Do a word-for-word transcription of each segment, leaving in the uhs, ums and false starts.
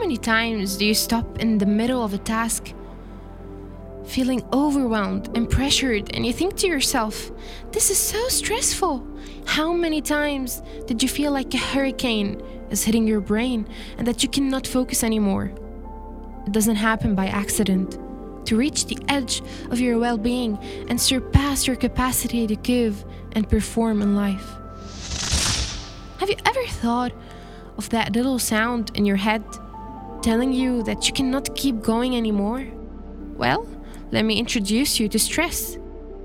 many times do you stop in the middle of a task, feeling overwhelmed and pressured, and you think to yourself, this is so stressful? How many times did you feel like a hurricane is hitting your brain and that you cannot focus anymore? It doesn't happen by accident. To reach the edge of your well-being and surpass your capacity to give and perform in life. Have you ever thought of that little sound in your head telling you that you cannot keep going anymore? Well, let me introduce you to stress,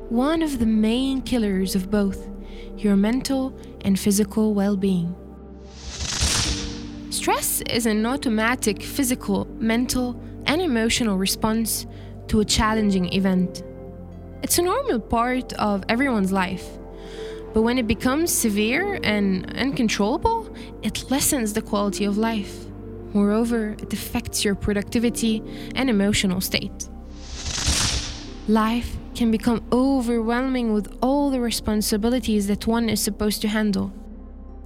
one of the main killers of both your mental and physical well-being. Stress is an automatic physical, mental, and emotional response to a challenging event. It's a normal part of everyone's life. But when it becomes severe and uncontrollable, it lessens the quality of life. Moreover, it affects your productivity and emotional state. Life can become overwhelming with all the responsibilities that one is supposed to handle.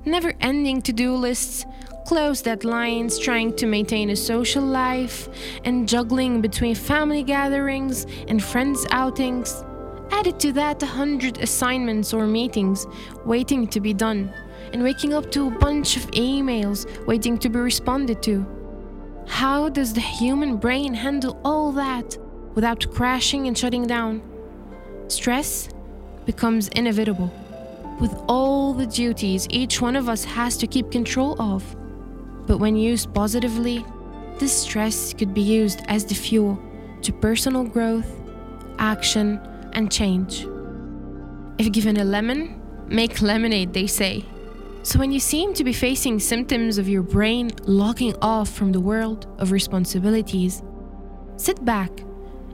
Never-ending to-do lists, close deadlines, trying to maintain a social life, and juggling between family gatherings and friends outings. Added to that, a hundred assignments or meetings waiting to be done, and waking up to a bunch of emails waiting to be responded to. How does the human brain handle all that without crashing and shutting down? Stress becomes inevitable, with all the duties each one of us has to keep control of. But when used positively, this stress could be used as the fuel to personal growth, action, and change. If given a lemon, make lemonade, they say. So when you seem to be facing symptoms of your brain locking off from the world of responsibilities, sit back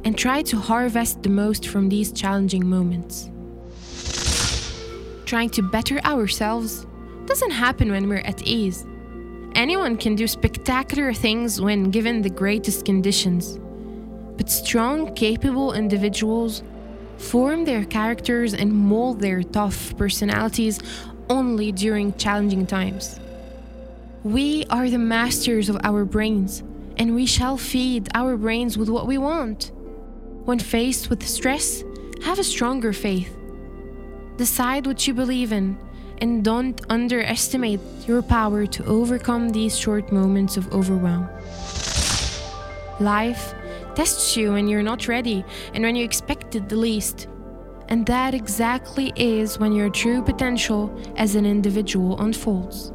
and try to harvest the most from these challenging moments. Trying to better ourselves doesn't happen when we're at ease. Anyone can do spectacular things when given the greatest conditions. But strong, capable individuals form their characters and mold their tough personalities only during challenging times. We are the masters of our brains, and we shall feed our brains with what we want. When faced with stress, have a stronger faith. Decide what you believe in, and don't underestimate your power to overcome these short moments of overwhelm. Life tests you when you're not ready and when you expect it the least. And that exactly is when your true potential as an individual unfolds.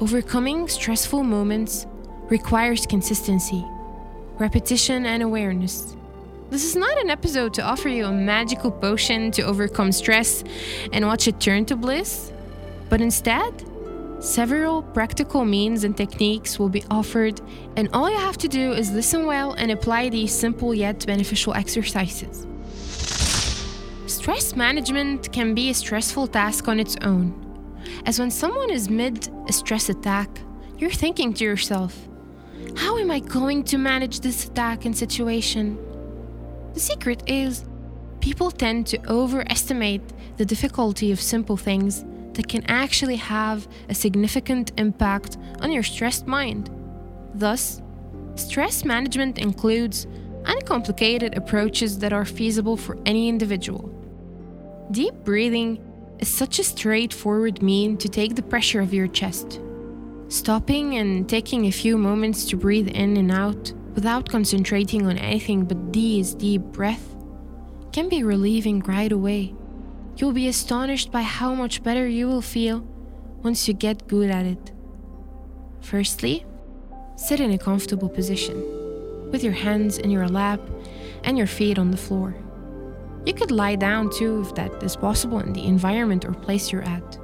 Overcoming stressful moments requires consistency, repetition, and awareness. This is not an episode to offer you a magical potion to overcome stress and watch it turn to bliss, but instead, several practical means and techniques will be offered, and all you have to do is listen well and apply these simple yet beneficial exercises. Stress management can be a stressful task on its own, as when someone is mid a stress attack, you're thinking to yourself, how am I going to manage this attack and situation? The secret is, people tend to overestimate the difficulty of simple things that can actually have a significant impact on your stressed mind. Thus, stress management includes uncomplicated approaches that are feasible for any individual. Deep breathing is such a straightforward mean to take the pressure off your chest. Stopping and taking a few moments to breathe in and out without concentrating on anything but these deep breaths can be relieving right away. You'll be astonished by how much better you will feel once you get good at it. Firstly, sit in a comfortable position, with your hands in your lap and your feet on the floor. You could lie down too if that is possible in the environment or place you're at.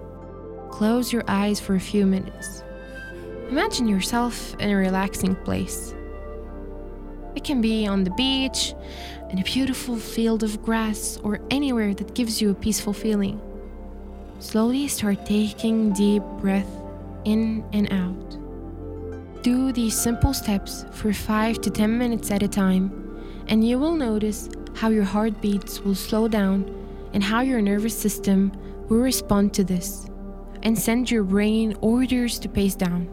Close your eyes for a few minutes. Imagine yourself in a relaxing place. It can be on the beach, in a beautiful field of grass, or anywhere that gives you a peaceful feeling. Slowly start taking deep breath in and out. Do these simple steps for five to ten minutes at a time, and you will notice how your heartbeats will slow down and how your nervous system will respond to this and send your brain orders to pace down.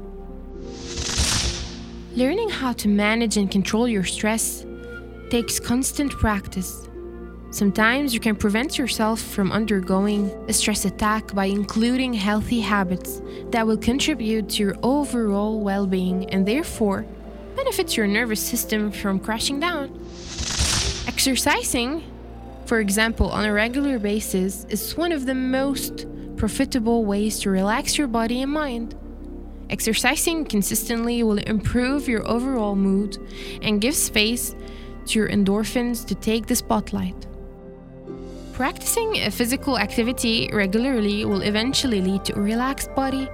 Learning how to manage and control your stress takes constant practice. Sometimes you can prevent yourself from undergoing a stress attack by including healthy habits that will contribute to your overall well-being and therefore benefit your nervous system from crashing down. Exercising, for example, on a regular basis, is one of the most profitable ways to relax your body and mind. Exercising consistently will improve your overall mood and give space to your endorphins to take the spotlight. Practicing a physical activity regularly will eventually lead to a relaxed body,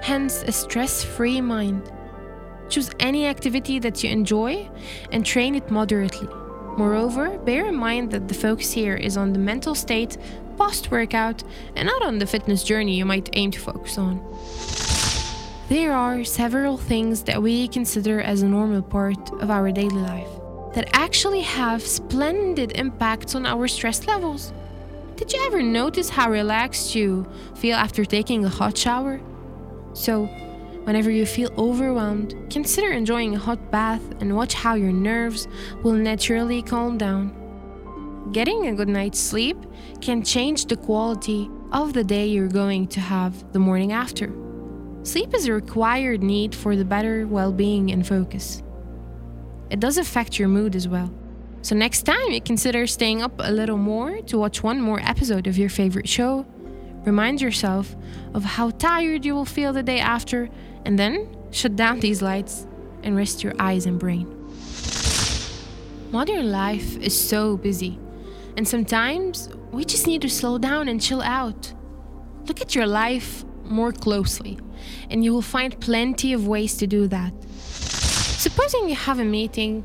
hence a stress-free mind. Choose any activity that you enjoy and train it moderately. Moreover, bear in mind that the focus here is on the mental state post-workout and not on the fitness journey you might aim to focus on. There are several things that we consider as a normal part of our daily life that actually have splendid impacts on our stress levels. Did you ever notice how relaxed you feel after taking a hot shower? So, whenever you feel overwhelmed, consider enjoying a hot bath and watch how your nerves will naturally calm down. Getting a good night's sleep can change the quality of the day you're going to have the morning after. Sleep is a required need for the better well-being and focus. It does affect your mood as well. So next time you consider staying up a little more to watch one more episode of your favorite show. Remind yourself of how tired you will feel the day after, and then shut down these lights and rest your eyes and brain. Modern life is so busy, and sometimes we just need to slow down and chill out. Look at your life more closely, and you will find plenty of ways to do that. Supposing you have a meeting,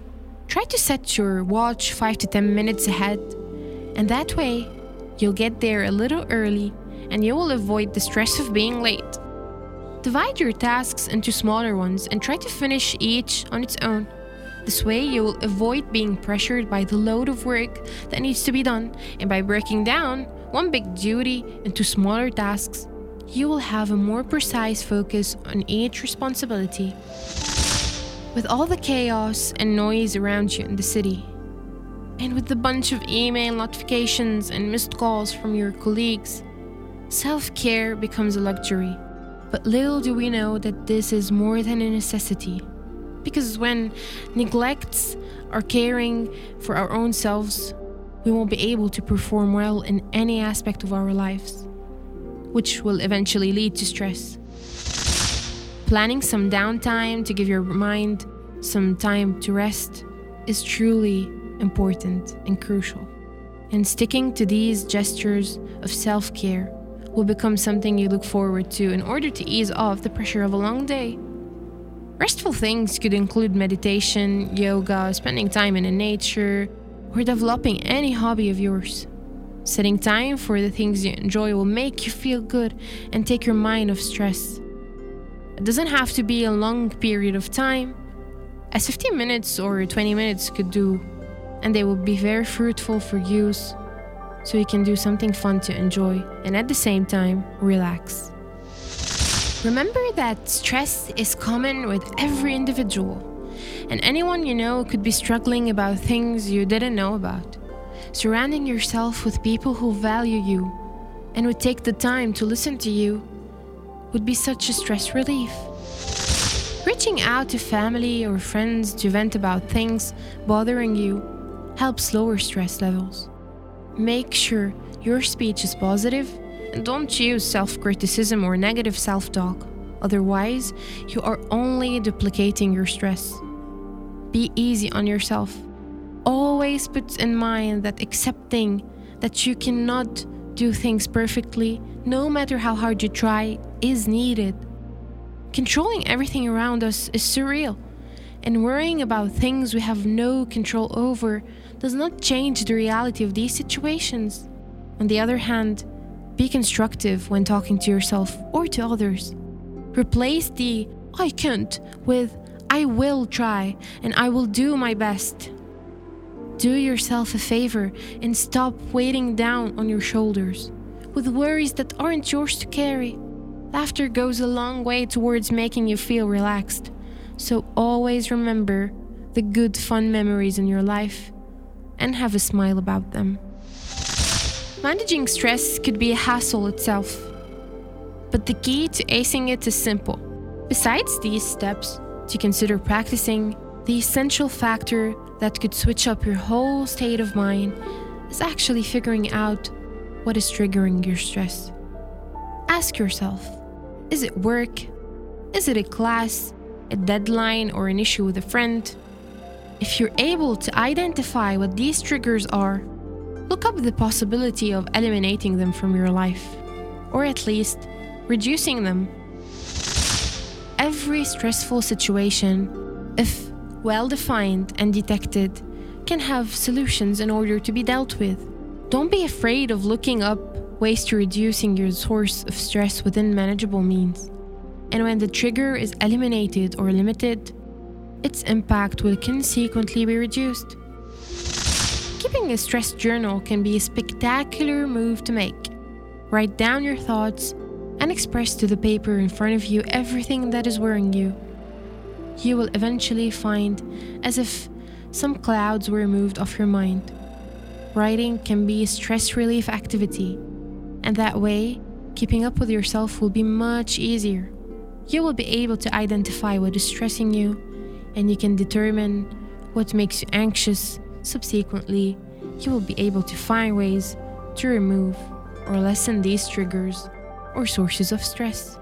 try to set your watch five to ten minutes ahead, and that way you'll get there a little early and you will avoid the stress of being late. Divide your tasks into smaller ones and try to finish each on its own. This way you will avoid being pressured by the load of work that needs to be done, and by breaking down one big duty into smaller tasks, you will have a more precise focus on each responsibility. With all the chaos and noise around you in the city, and with the bunch of email notifications and missed calls from your colleagues, self-care becomes a luxury, but little do we know that this is more than a necessity. Because when neglects are caring for our own selves, we won't be able to perform well in any aspect of our lives, which will eventually lead to stress. Planning some downtime to give your mind some time to rest is truly important and crucial. And sticking to these gestures of self-care will become something you look forward to in order to ease off the pressure of a long day. Restful things could include meditation, yoga, spending time in nature, or developing any hobby of yours. Setting time for the things you enjoy will make you feel good and take your mind off stress. It doesn't have to be a long period of time, as fifteen minutes or twenty minutes could do, and they will be very fruitful for use. So you can do something fun to enjoy and at the same time relax. Remember that stress is common with every individual, and anyone you know could be struggling about things you didn't know about. Surrounding yourself with people who value you and would take the time to listen to you would be such a stress relief. Reaching out to family or friends to vent about things bothering you helps lower stress levels. Make sure your speech is positive and don't use self-criticism or negative self-talk. Otherwise, you are only duplicating your stress. Be easy on yourself. Always put in mind that accepting that you cannot do things perfectly, no matter how hard you try, is needed. Controlling everything around us is surreal, and worrying about things we have no control over does not change the reality of these situations. On the other hand, be constructive when talking to yourself or to others. Replace the "I can't" with "I will try" and "I will do my best." Do yourself a favor and stop weighing down on your shoulders with worries that aren't yours to carry. Laughter goes a long way towards making you feel relaxed. So always remember the good fun memories in your life and have a smile about them. Managing stress could be a hassle itself, but the key to acing it is simple. Besides these steps, to consider practicing, the essential factor that could switch up your whole state of mind is actually figuring out what is triggering your stress. Ask yourself, is it work? Is it a class, a deadline, or an issue with a friend? If you're able to identify what these triggers are, look up the possibility of eliminating them from your life, or at least reducing them. Every stressful situation, if well-defined and detected, can have solutions in order to be dealt with. Don't be afraid of looking up ways to reducing your source of stress within manageable means. And when the trigger is eliminated or limited, its impact will consequently be reduced. Keeping a stress journal can be a spectacular move to make. Write down your thoughts and express to the paper in front of you everything that is worrying you. You will eventually find as if some clouds were removed off your mind. Writing can be a stress relief activity, and that way, keeping up with yourself will be much easier. You will be able to identify what is stressing you, and you can determine what makes you anxious. Subsequently, you will be able to find ways to remove or lessen these triggers or sources of stress.